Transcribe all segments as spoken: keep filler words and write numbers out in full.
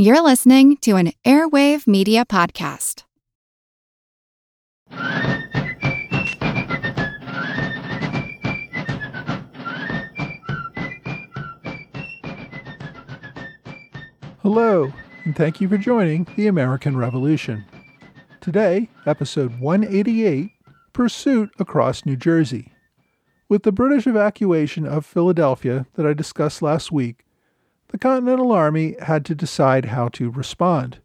You're listening to an Airwave Media Podcast. Hello, and thank you for joining the American Revolution. Today, episode one eighty-eight, Pursuit Across New Jersey. With the British evacuation of Philadelphia that I discussed last week, the Continental Army had to decide how to respond.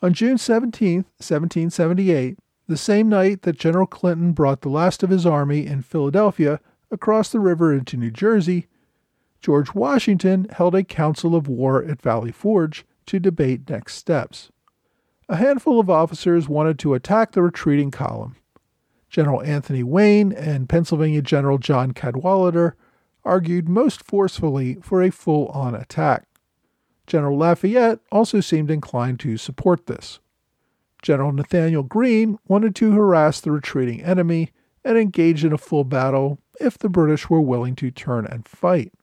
On June seventeenth, seventeen seventy-eight, the same night that General Clinton brought the last of his army in Philadelphia across the river into New Jersey, George Washington held a council of war at Valley Forge to debate next steps. A handful of officers wanted to attack the retreating column. General Anthony Wayne and Pennsylvania General John Cadwallader argued most forcefully for a full-on attack. General Lafayette also seemed inclined to support this. General Nathaniel Greene wanted to harass the retreating enemy and engage in a full battle if the British were willing to turn and fight.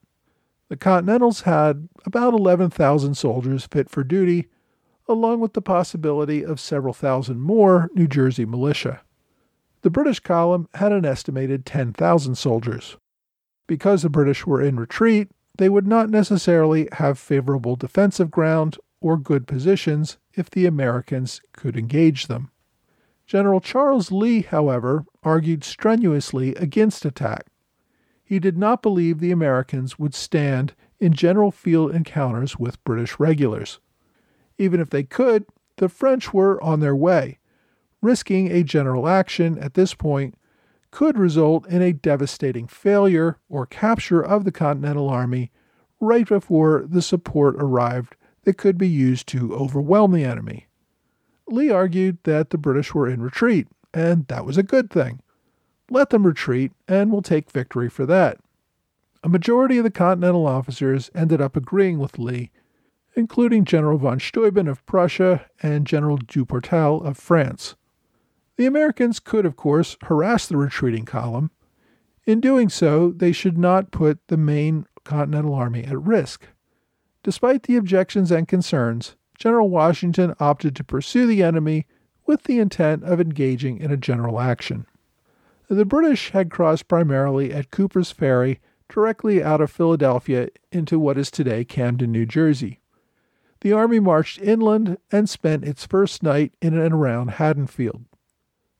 The Continentals had about eleven thousand soldiers fit for duty, along with the possibility of several thousand more New Jersey militia. The British column had an estimated ten thousand soldiers. Because the British were in retreat, they would not necessarily have favorable defensive ground or good positions if the Americans could engage them. General Charles Lee, however, argued strenuously against attack. He did not believe the Americans would stand in general field encounters with British regulars. Even if they could, the French were on their way. Risking a general action at this point could result in a devastating failure or capture of the Continental Army right before the support arrived that could be used to overwhelm the enemy. Lee argued that the British were in retreat, and that was a good thing. Let them retreat, and we'll take victory for that. A majority of the Continental officers ended up agreeing with Lee, including General von Steuben of Prussia and General Duportel of France. The Americans could, of course, harass the retreating column. In doing so, they should not put the main Continental Army at risk. Despite the objections and concerns, General Washington opted to pursue the enemy with the intent of engaging in a general action. The British had crossed primarily at Cooper's Ferry, directly out of Philadelphia into what is today Camden, New Jersey. The army marched inland and spent its first night in and around Haddonfield.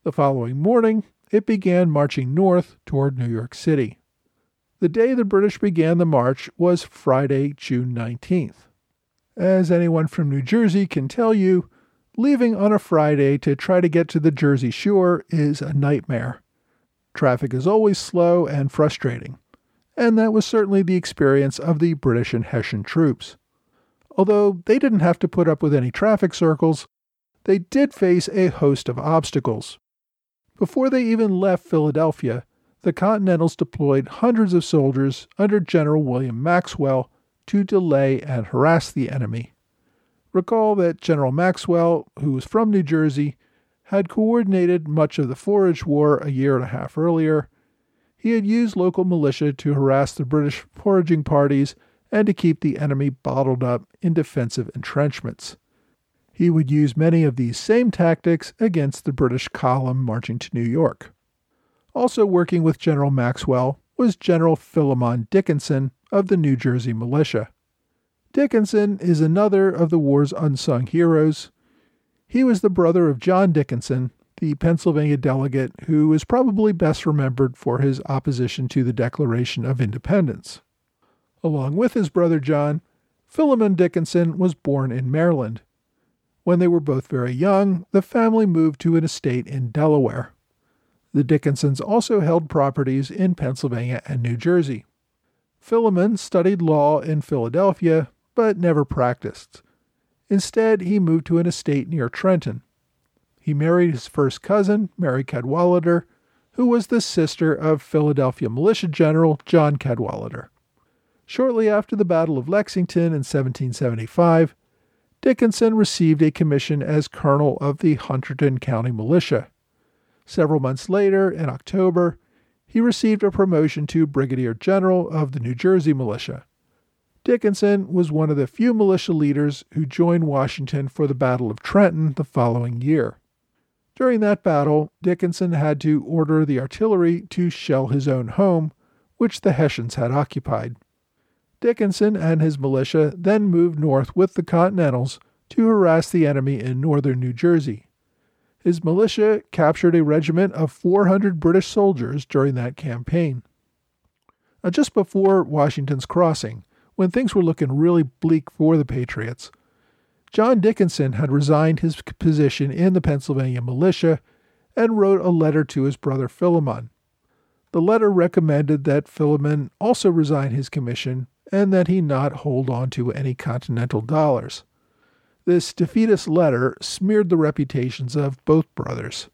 The following morning, it began marching north toward New York City. The day the British began the march was Friday, June nineteenth. As anyone from New Jersey can tell you, leaving on a Friday to try to get to the Jersey Shore is a nightmare. Traffic is always slow and frustrating, and that was certainly the experience of the British and Hessian troops. Although they didn't have to put up with any traffic circles, they did face a host of obstacles. Before they even left Philadelphia, the Continentals deployed hundreds of soldiers under General William Maxwell to delay and harass the enemy. Recall that General Maxwell, who was from New Jersey, had coordinated much of the forage war a year and a half earlier. He had used local militia to harass the British foraging parties and to keep the enemy bottled up in defensive entrenchments. He would use many of these same tactics against the British column marching to New York. Also working with General Maxwell was General Philemon Dickinson of the New Jersey militia. Dickinson is another of the war's unsung heroes. He was the brother of John Dickinson, the Pennsylvania delegate who is probably best remembered for his opposition to the Declaration of Independence. Along with his brother John, Philemon Dickinson was born in Maryland. When they were both very young, the family moved to an estate in Delaware. The Dickinsons also held properties in Pennsylvania and New Jersey. Philemon studied law in Philadelphia, but never practiced. Instead, he moved to an estate near Trenton. He married his first cousin, Mary Cadwallader, who was the sister of Philadelphia Militia General John Cadwallader. Shortly after the Battle of Lexington in seventeen seventy-five, Dickinson received a commission as colonel of the Hunterdon County Militia. Several months later, in October, he received a promotion to brigadier general of the New Jersey Militia. Dickinson was one of the few militia leaders who joined Washington for the Battle of Trenton the following year. During that battle, Dickinson had to order the artillery to shell his own home, which the Hessians had occupied. Dickinson and his militia then moved north with the Continentals to harass the enemy in northern New Jersey. His militia captured a regiment of four hundred British soldiers during that campaign. Now, just before Washington's crossing, when things were looking really bleak for the Patriots, John Dickinson had resigned his position in the Pennsylvania militia and wrote a letter to his brother Philemon. The letter recommended that Philemon also resign his commission and that he not hold on to any Continental dollars. This defeatist letter smeared the reputations of both brothers.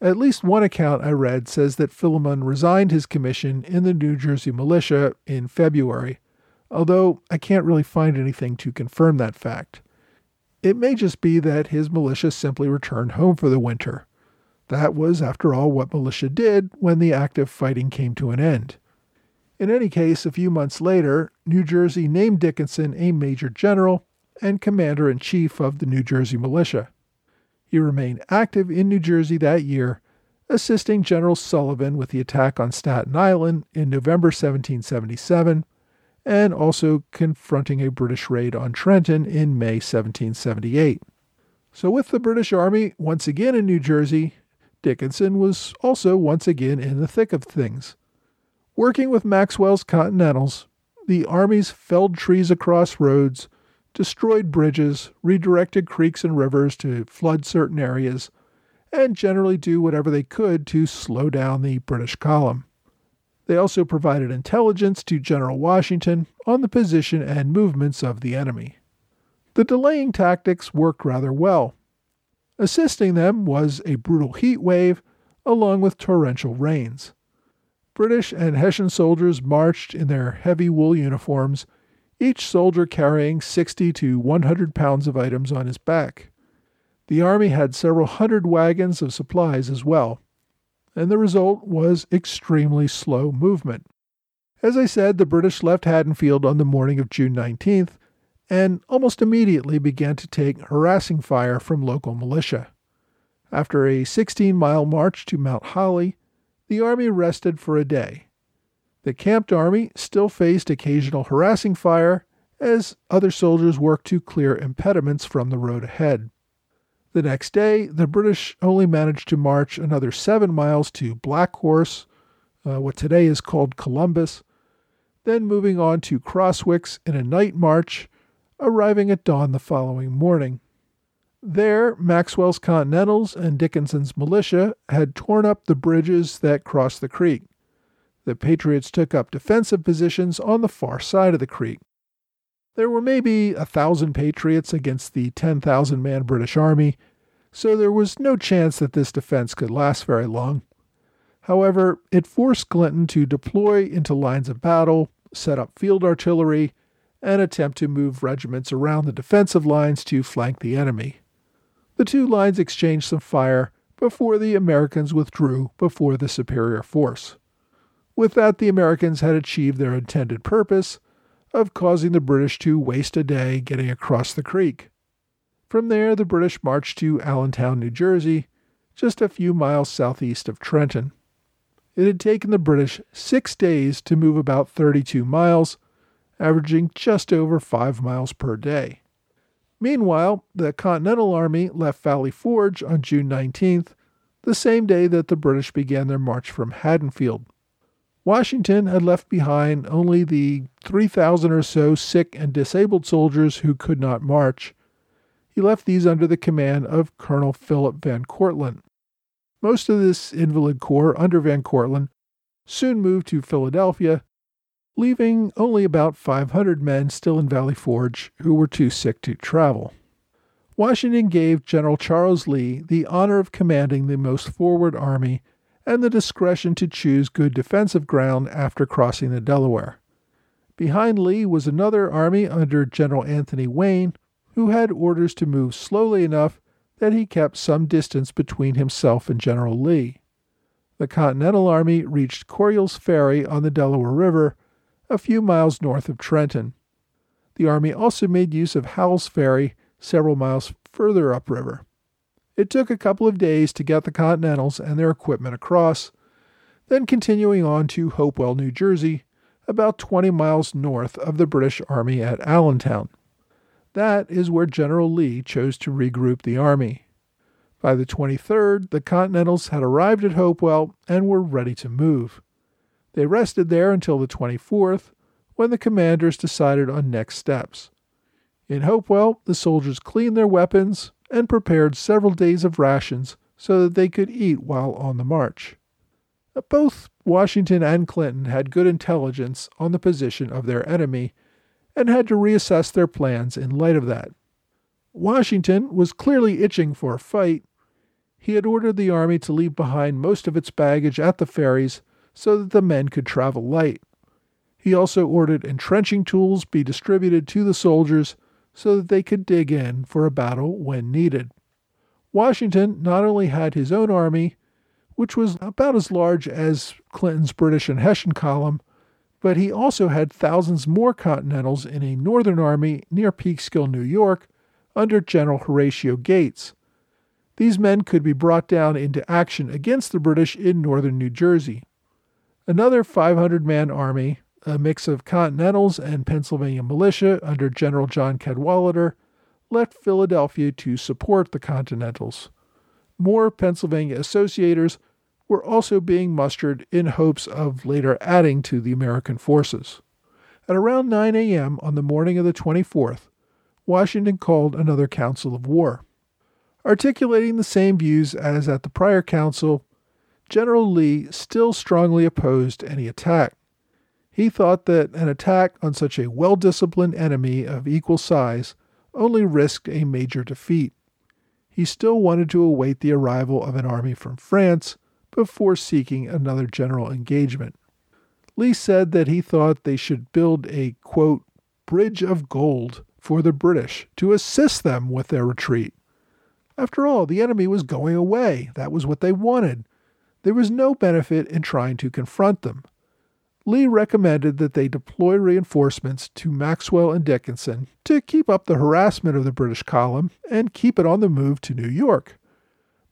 At least one account I read says that Philemon resigned his commission in the New Jersey militia in February, although I can't really find anything to confirm that fact. It may just be that his militia simply returned home for the winter. That was, after all, what militia did when the active fighting came to an end. In any case, a few months later, New Jersey named Dickinson a major general and commander-in-chief of the New Jersey militia. He remained active in New Jersey that year, assisting General Sullivan with the attack on Staten Island in November seventeen seventy-seven, and also confronting a British raid on Trenton in May seventeen seventy-eight. So with the British Army once again in New Jersey, Dickinson was also once again in the thick of things. Working with Maxwell's Continentals, the armies felled trees across roads, destroyed bridges, redirected creeks and rivers to flood certain areas, and generally do whatever they could to slow down the British column. They also provided intelligence to General Washington on the position and movements of the enemy. The delaying tactics worked rather well. Assisting them was a brutal heat wave, along with torrential rains. British and Hessian soldiers marched in their heavy wool uniforms, each soldier carrying sixty to one hundred pounds of items on his back. The army had several hundred wagons of supplies as well, and the result was extremely slow movement. As I said, the British left Haddonfield on the morning of June nineteenth and almost immediately began to take harassing fire from local militia. After a sixteen-mile march to Mount Holly, the army rested for a day. The camped army still faced occasional harassing fire as other soldiers worked to clear impediments from the road ahead. The next day, the British only managed to march another seven miles to Black Horse, uh, what today is called Columbus, then moving on to Crosswicks in a night march, arriving at dawn the following morning. There, Maxwell's Continentals and Dickinson's militia had torn up the bridges that crossed the creek. The Patriots took up defensive positions on the far side of the creek. There were maybe a thousand Patriots against the ten thousand man British Army, so there was no chance that this defense could last very long. However, it forced Clinton to deploy into lines of battle, set up field artillery, and attempt to move regiments around the defensive lines to flank the enemy. The two lines exchanged some fire before the Americans withdrew before the superior force. With that, the Americans had achieved their intended purpose of causing the British to waste a day getting across the creek. From there, the British marched to Allentown, New Jersey, just a few miles southeast of Trenton. It had taken the British six days to move about thirty-two miles, averaging just over five miles per day. Meanwhile, the Continental Army left Valley Forge on June nineteenth, the same day that the British began their march from Haddonfield. Washington had left behind only the three thousand or so sick and disabled soldiers who could not march. He left these under the command of Colonel Philip Van Cortlandt. Most of this invalid corps under Van Cortlandt soon moved to Philadelphia, leaving only about five hundred men still in Valley Forge who were too sick to travel. Washington gave General Charles Lee the honor of commanding the most forward army and the discretion to choose good defensive ground after crossing the Delaware. Behind Lee was another army under General Anthony Wayne, who had orders to move slowly enough that he kept some distance between himself and General Lee. The Continental Army reached Coriolis Ferry on the Delaware River, a few miles north of Trenton. The Army also made use of Howell's Ferry several miles further upriver. It took a couple of days to get the Continentals and their equipment across, then continuing on to Hopewell, New Jersey, about twenty miles north of the British Army at Allentown. That is where General Lee chose to regroup the Army. By the twenty-third, the Continentals had arrived at Hopewell and were ready to move. They rested there until the twenty-fourth, when the commanders decided on next steps. In Hopewell, the soldiers cleaned their weapons and prepared several days of rations so that they could eat while on the march. Both Washington and Clinton had good intelligence on the position of their enemy and had to reassess their plans in light of that. Washington was clearly itching for a fight. He had ordered the army to leave behind most of its baggage at the ferries so that the men could travel light. He also ordered entrenching tools be distributed to the soldiers so that they could dig in for a battle when needed. Washington not only had his own army, which was about as large as Clinton's British and Hessian column, but he also had thousands more Continentals in a northern army near Peekskill, New York, under General Horatio Gates. These men could be brought down into action against the British in northern New Jersey. Another five hundred man army, a mix of Continentals and Pennsylvania militia under General John Cadwallader, left Philadelphia to support the Continentals. More Pennsylvania associators were also being mustered in hopes of later adding to the American forces. At around nine a.m. on the morning of the twenty-fourth, Washington called another council of war. Articulating the same views as at the prior council, General Lee still strongly opposed any attack. He thought that an attack on such a well-disciplined enemy of equal size only risked a major defeat. He still wanted to await the arrival of an army from France before seeking another general engagement. Lee said that he thought they should build a, quote, bridge of gold for the British to assist them with their retreat. After all, the enemy was going away. That was what they wanted. There was no benefit in trying to confront them. Lee recommended that they deploy reinforcements to Maxwell and Dickinson to keep up the harassment of the British column and keep it on the move to New York.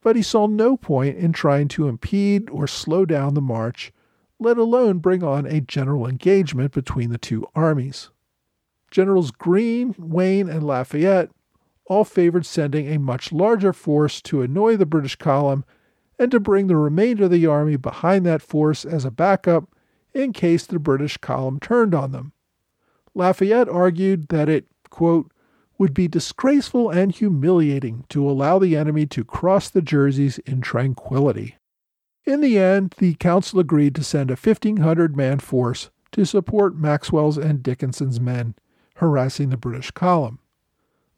But he saw no point in trying to impede or slow down the march, let alone bring on a general engagement between the two armies. Generals Greene, Wayne, and Lafayette all favored sending a much larger force to annoy the British column and to bring the remainder of the army behind that force as a backup in case the British column turned on them. Lafayette argued that it, quote, would be disgraceful and humiliating to allow the enemy to cross the Jerseys in tranquility. In the end, the council agreed to send a fifteen hundred man force to support Maxwell's and Dickinson's men harassing the British column.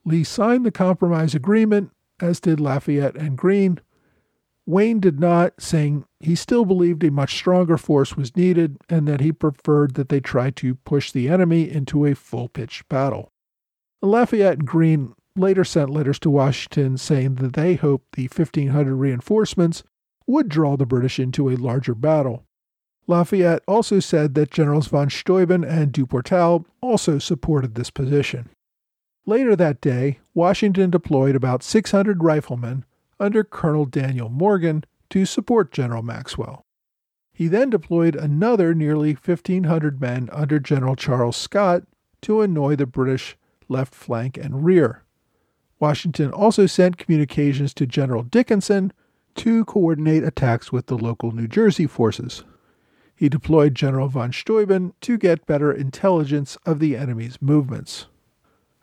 Lee signed the compromise agreement, as did Lafayette and Greene. Wayne did not, saying he still believed a much stronger force was needed and that he preferred that they try to push the enemy into a full-pitched battle. Lafayette and Greene later sent letters to Washington saying that they hoped the fifteen hundred reinforcements would draw the British into a larger battle. Lafayette also said that Generals von Steuben and Duportel also supported this position. Later that day, Washington deployed about six hundred riflemen under Colonel Daniel Morgan to support General Maxwell. He then deployed another nearly fifteen hundred men under General Charles Scott to annoy the British left flank and rear. Washington also sent communications to General Dickinson to coordinate attacks with the local New Jersey forces. He deployed General von Steuben to get better intelligence of the enemy's movements.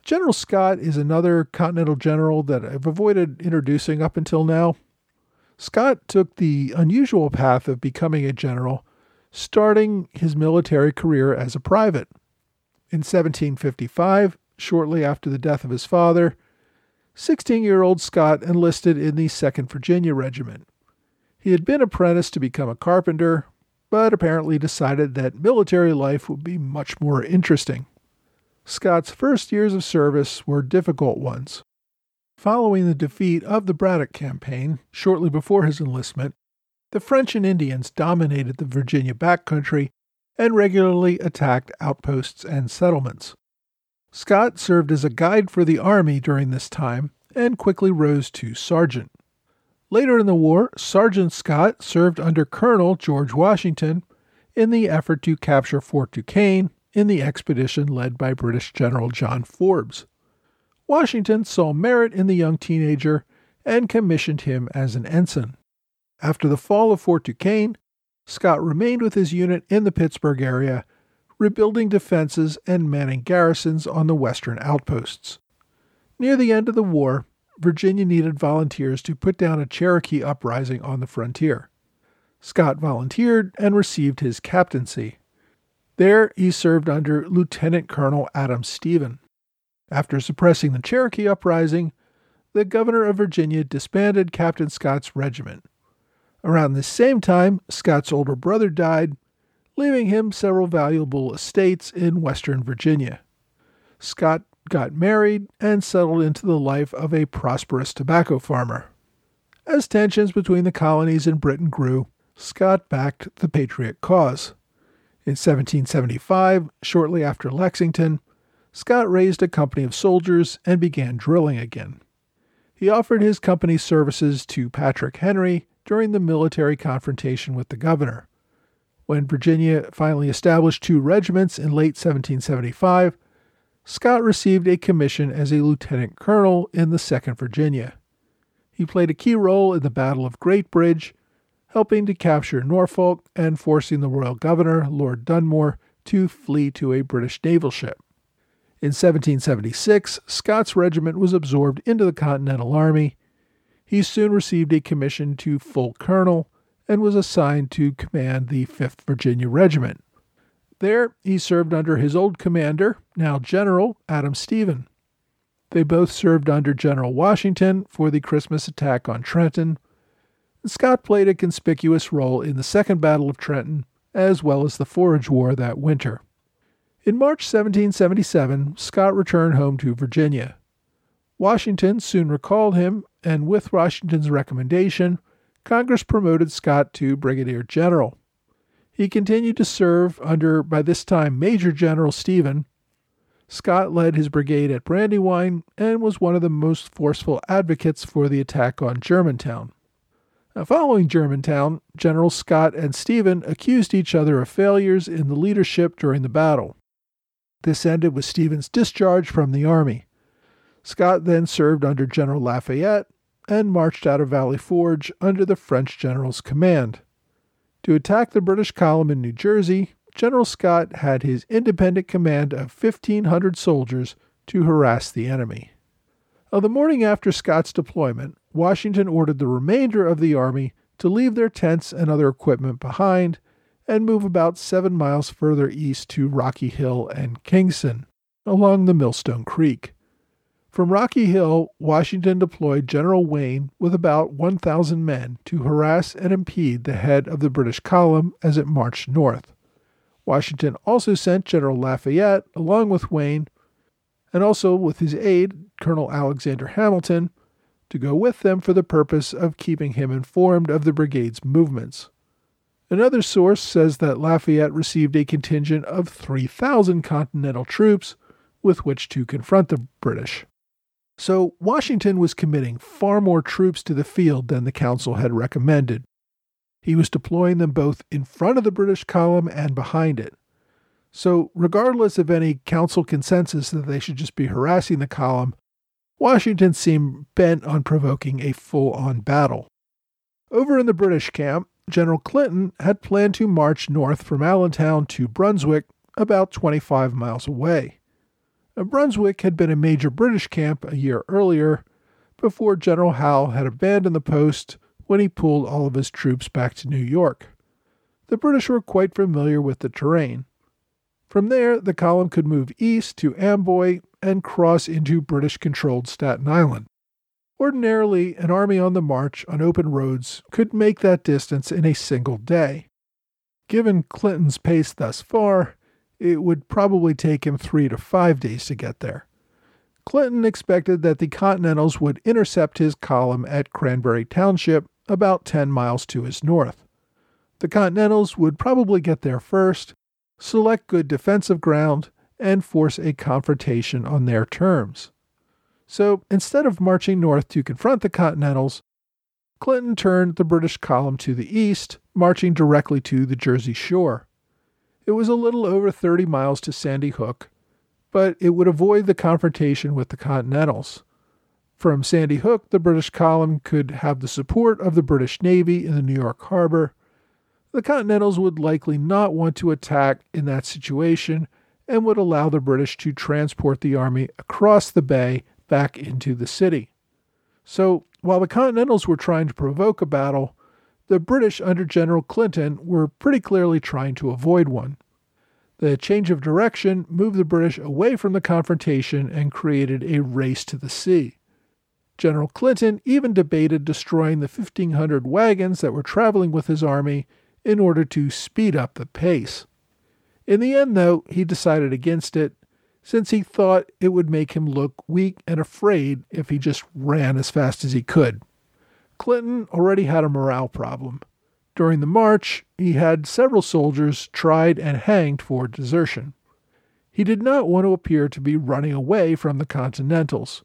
General Scott is another Continental general that I've avoided introducing up until now. Scott took the unusual path of becoming a general, starting his military career as a private. In seventeen fifty-five, shortly after the death of his father, sixteen-year-old Scott enlisted in the second Virginia Regiment. He had been apprenticed to become a carpenter, but apparently decided that military life would be much more interesting. Scott's first years of service were difficult ones. Following the defeat of the Braddock Campaign, shortly before his enlistment, the French and Indians dominated the Virginia backcountry and regularly attacked outposts and settlements. Scott served as a guide for the Army during this time and quickly rose to sergeant. Later in the war, Sergeant Scott served under Colonel George Washington in the effort to capture Fort Duquesne in the expedition led by British General John Forbes. Washington saw merit in the young teenager and commissioned him as an ensign. After the fall of Fort Duquesne, Scott remained with his unit in the Pittsburgh area, rebuilding defenses and manning garrisons on the western outposts. Near the end of the war, Virginia needed volunteers to put down a Cherokee uprising on the frontier. Scott volunteered and received his captaincy. There, he served under Lieutenant Colonel Adam Stephen. After suppressing the Cherokee uprising, the governor of Virginia disbanded Captain Scott's regiment. Around this same time, Scott's older brother died, leaving him several valuable estates in western Virginia. Scott got married and settled into the life of a prosperous tobacco farmer. As tensions between the colonies and Britain grew, Scott backed the Patriot cause. In seventeen seventy-five, shortly after Lexington, Scott raised a company of soldiers and began drilling again. He offered his company's services to Patrick Henry during the military confrontation with the governor. When Virginia finally established two regiments in late seventeen seventy-five, Scott received a commission as a lieutenant colonel in the second Virginia. He played a key role in the Battle of Great Bridge, helping to capture Norfolk and forcing the royal governor, Lord Dunmore, to flee to a British naval ship. In seventeen seventy-six, Scott's regiment was absorbed into the Continental Army. He soon received a commission to full colonel and was assigned to command the fifth Virginia Regiment. There, he served under his old commander, now General Adam Stephen. They both served under General Washington for the Christmas attack on Trenton. Scott played a conspicuous role in the Second Battle of Trenton, as well as the Forage War that winter. In March seventeen seventy-seven, Scott returned home to Virginia. Washington soon recalled him, and with Washington's recommendation, Congress promoted Scott to Brigadier General. He continued to serve under, by this time, Major General Stephen. Scott led his brigade at Brandywine and was one of the most forceful advocates for the attack on Germantown. Now, following Germantown, General Scott and Stephen accused each other of failures in the leadership during the battle. This ended with Stephen's discharge from the Army. Scott then served under General Lafayette and marched out of Valley Forge under the French general's command. To attack the British column in New Jersey, General Scott had his independent command of fifteen hundred soldiers to harass the enemy. On the morning after Scott's deployment, Washington ordered the remainder of the army to leave their tents and other equipment behind and move about seven miles further east to Rocky Hill and Kingston, along the Millstone Creek. From Rocky Hill, Washington deployed General Wayne with about one thousand men to harass and impede the head of the British column as it marched north. Washington also sent General Lafayette along with Wayne, and also with his aide, Colonel Alexander Hamilton, to go with them for the purpose of keeping him informed of the brigade's movements. Another source says that Lafayette received a contingent of three thousand Continental troops with which to confront the British. So Washington was committing far more troops to the field than the council had recommended. He was deploying them both in front of the British column and behind it. So regardless of any council consensus that they should just be harassing the column, Washington seemed bent on provoking a full-on battle. Over in the British camp, General Clinton had planned to march north from Allentown to Brunswick, about twenty-five miles away. Brunswick had been a major British camp a year earlier, before General Howe had abandoned the post when he pulled all of his troops back to New York. The British were quite familiar with the terrain. From there, the column could move east to Amboy and cross into British-controlled Staten Island. Ordinarily, an army on the march on open roads could make that distance in a single day. Given Clinton's pace thus far, it would probably take him three to five days to get there. Clinton expected that the Continentals would intercept his column at Cranberry Township, about ten miles to his north. The Continentals would probably get there first, select good defensive ground, and force a confrontation on their terms. So instead of marching north to confront the Continentals, Clinton turned the British column to the east, marching directly to the Jersey shore. It was a little over thirty miles to Sandy Hook, but it would avoid the confrontation with the Continentals. From Sandy Hook, the British column could have the support of the British Navy in the New York harbor. The Continentals would likely not want to attack in that situation and would allow the British to transport the army across the bay back into the city. So, while the Continentals were trying to provoke a battle, the British under General Clinton were pretty clearly trying to avoid one. The change of direction moved the British away from the confrontation and created a race to the sea. General Clinton even debated destroying the fifteen hundred wagons that were traveling with his army in order to speed up the pace. In the end, though, he decided against it, since he thought it would make him look weak and afraid if he just ran as fast as he could. Clinton already had a morale problem. During the march, he had several soldiers tried and hanged for desertion. He did not want to appear to be running away from the Continentals.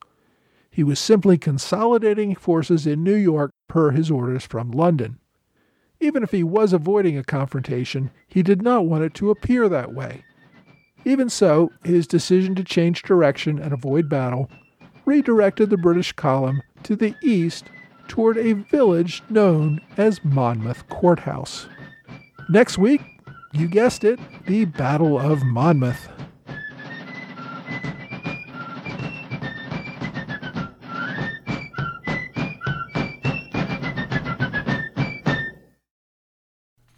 He was simply consolidating forces in New York per his orders from London. Even if he was avoiding a confrontation, he did not want it to appear that way. Even so, his decision to change direction and avoid battle redirected the British column to the east toward a village known as Monmouth Courthouse. Next week, you guessed it, the Battle of Monmouth.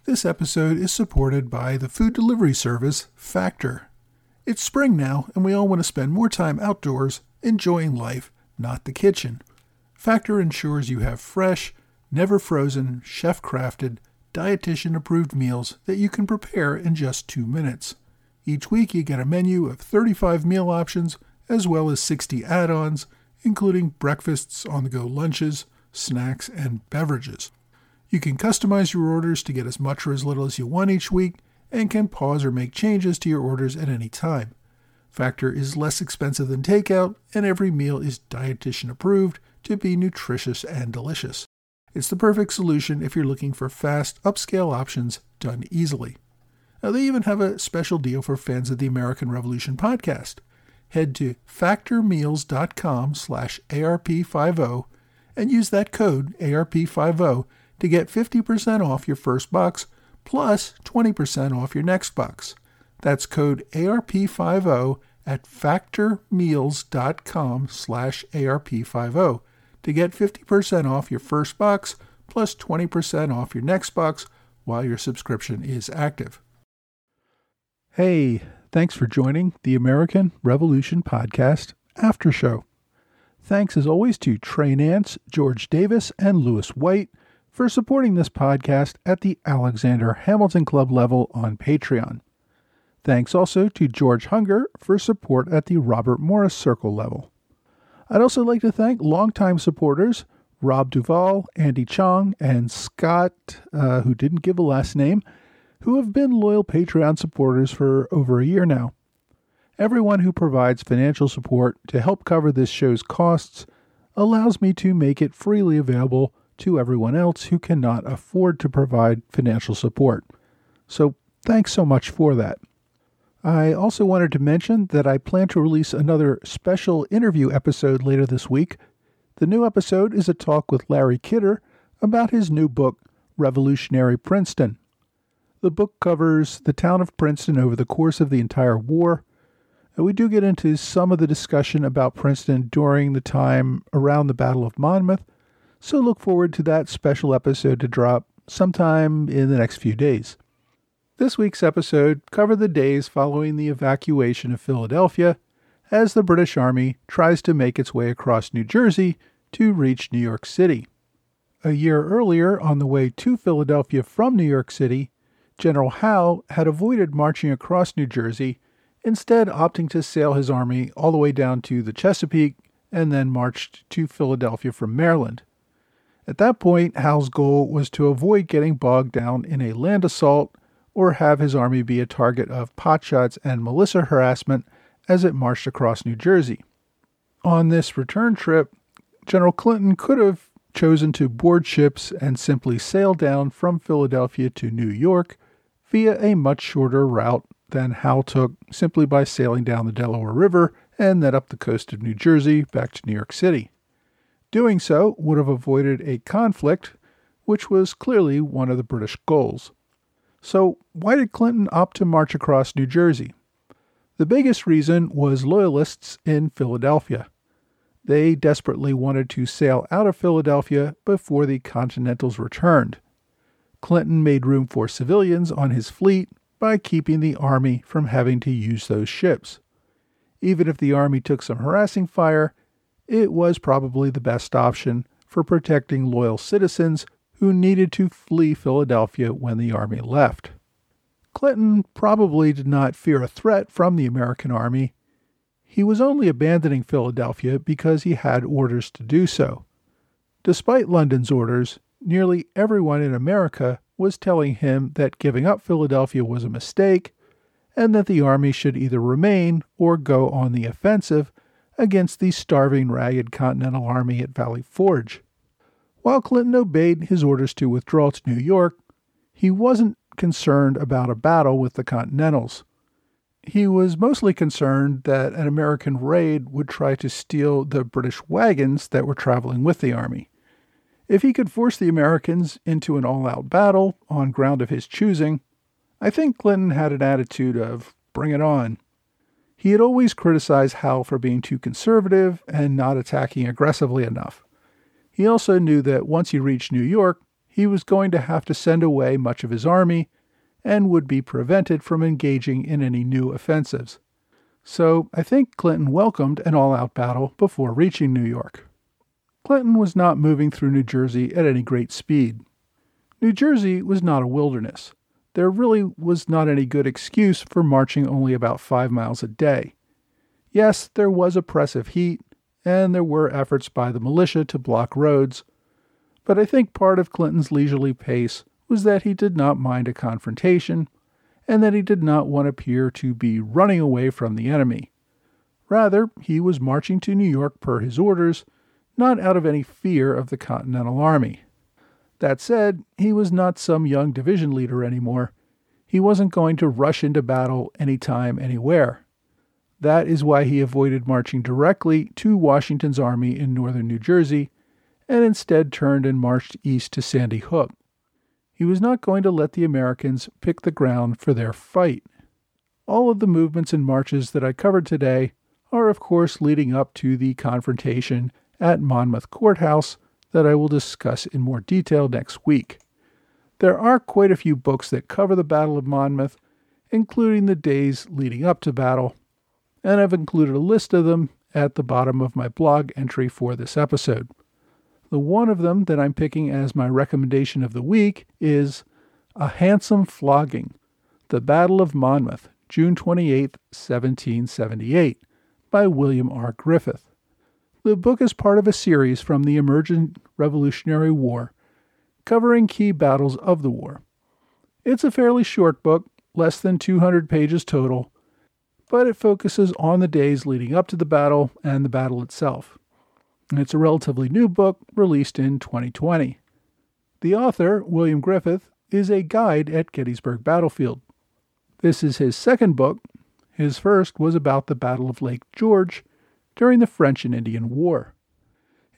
This episode is supported by the food delivery service Factor. It's spring now, and we all want to spend more time outdoors, enjoying life, not the kitchen. Factor ensures you have fresh, never frozen, chef-crafted, dietitian-approved meals that you can prepare in just two minutes. Each week you get a menu of thirty-five meal options as well as sixty add-ons, including breakfasts, on-the-go lunches, snacks, and beverages. You can customize your orders to get as much or as little as you want each week and can pause or make changes to your orders at any time. Factor is less expensive than takeout, and every meal is dietitian-approved to be nutritious and delicious. It's the perfect solution if you're looking for fast, upscale options done easily. Now, they even have a special deal for fans of the American Revolution podcast. Head to factor meals dot com slash A R P fifty and use that code A R P fifty to get fifty percent off your first box, plus twenty percent off your next box. That's code A R P fifty at factor meals dot com slash A R P fifty to get fifty percent off your first box plus twenty percent off your next box while your subscription is active. Hey, thanks for joining the American Revolution Podcast After Show. Thanks as always to Trey Nance, George Davis, and Lewis White for supporting this podcast at the Alexander Hamilton Club level on Patreon. Thanks also to George Hunger for support at the Robert Morris Circle level. I'd also like to thank longtime supporters Rob Duval, Andy Chong, and Scott, uh, who didn't give a last name, who have been loyal Patreon supporters for over a year now. Everyone who provides financial support to help cover this show's costs allows me to make it freely available to everyone else who cannot afford to provide financial support. So thanks so much for that. I also wanted to mention that I plan to release another special interview episode later this week. The new episode is a talk with Larry Kidder about his new book, Revolutionary Princeton. The book covers the town of Princeton over the course of the entire war, and we do get into some of the discussion about Princeton during the time around the Battle of Monmouth, so look forward to that special episode to drop sometime in the next few days. This week's episode covered the days following the evacuation of Philadelphia as the British Army tries to make its way across New Jersey to reach New York City. A year earlier, on the way to Philadelphia from New York City, General Howe had avoided marching across New Jersey, instead opting to sail his army all the way down to the Chesapeake and then marched to Philadelphia from Maryland. At that point, Howe's goal was to avoid getting bogged down in a land assault or have his army be a target of potshots and militia harassment as it marched across New Jersey. On this return trip, General Clinton could have chosen to board ships and simply sail down from Philadelphia to New York via a much shorter route than Howe took simply by sailing down the Delaware River and then up the coast of New Jersey back to New York City. Doing so would have avoided a conflict, which was clearly one of the British goals. So why did Clinton opt to march across New Jersey? The biggest reason was loyalists in Philadelphia. They desperately wanted to sail out of Philadelphia before the Continentals returned. Clinton made room for civilians on his fleet by keeping the army from having to use those ships. Even if the army took some harassing fire, it was probably the best option for protecting loyal citizens who needed to flee Philadelphia when the army left. Clinton probably did not fear a threat from the American army. He was only abandoning Philadelphia because he had orders to do so. Despite London's orders, nearly everyone in America was telling him that giving up Philadelphia was a mistake and that the army should either remain or go on the offensive against the starving, ragged Continental Army at Valley Forge. While Clinton obeyed his orders to withdraw to New York, he wasn't concerned about a battle with the Continentals. He was mostly concerned that an American raid would try to steal the British wagons that were traveling with the army. If he could force the Americans into an all-out battle on ground of his choosing, I think Clinton had an attitude of, bring it on. He had always criticized Howe for being too conservative and not attacking aggressively enough. He also knew that once he reached New York, he was going to have to send away much of his army and would be prevented from engaging in any new offensives. So I think Clinton welcomed an all-out battle before reaching New York. Clinton was not moving through New Jersey at any great speed. New Jersey was not a wilderness. There really was not any good excuse for marching only about five miles a day. Yes, there was oppressive heat, and there were efforts by the militia to block roads, but I think part of Clinton's leisurely pace was that he did not mind a confrontation, and that he did not want to appear to be running away from the enemy. Rather, he was marching to New York per his orders, not out of any fear of the Continental Army. That said, he was not some young division leader anymore. He wasn't going to rush into battle anytime, anywhere. That is why he avoided marching directly to Washington's army in northern New Jersey, and instead turned and marched east to Sandy Hook. He was not going to let the Americans pick the ground for their fight. All of the movements and marches that I covered today are, of course, leading up to the confrontation at Monmouth Courthouse that I will discuss in more detail next week. There are quite a few books that cover the Battle of Monmouth, including the days leading up to battle, and I've included a list of them at the bottom of my blog entry for this episode. The one of them that I'm picking as my recommendation of the week is A Handsome Flogging: The Battle of Monmouth, June twenty-eighth, seventeen seventy-eight, by William R. Griffith. The book is part of a series from the Emerging Revolutionary War, covering key battles of the war. It's a fairly short book, less than two hundred pages total, but it focuses on the days leading up to the battle and the battle itself. It's a relatively new book, released in twenty twenty. The author, William Griffith, is a guide at Gettysburg Battlefield. This is his second book. His first was about the Battle of Lake George during the French and Indian War.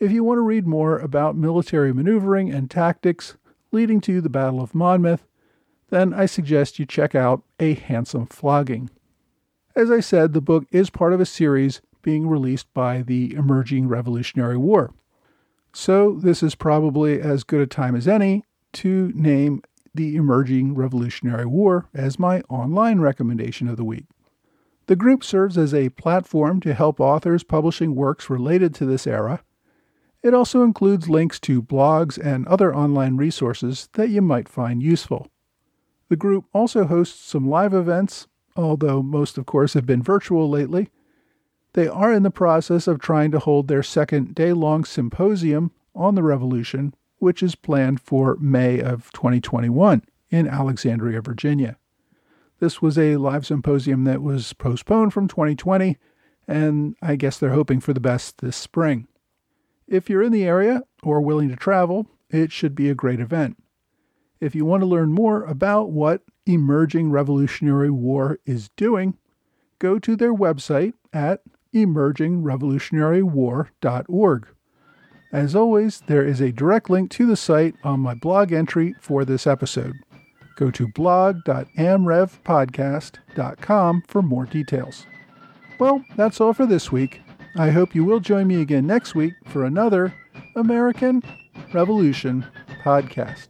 If you want to read more about military maneuvering and tactics leading to the Battle of Monmouth, then I suggest you check out A Handsome Flogging. As I said, the book is part of a series being released by the Emerging Revolutionary War. So this is probably as good a time as any to name the Emerging Revolutionary War as my online recommendation of the week. The group serves as a platform to help authors publishing works related to this era. It also includes links to blogs and other online resources that you might find useful. The group also hosts some live events, although most, of course, have been virtual lately. They are in the process of trying to hold their second day-long symposium on the Revolution, which is planned for May of twenty twenty-one in Alexandria, Virginia. This was a live symposium that was postponed from twenty twenty, and I guess they're hoping for the best this spring. If you're in the area or willing to travel, it should be a great event. If you want to learn more about what Emerging Revolutionary War is doing, go to their website at emerging revolutionary war dot org. As always, there is a direct link to the site on my blog entry for this episode. Go to blog dot amrev podcast dot com for more details. Well, that's all for this week. I hope you will join me again next week for another American Revolution Podcast.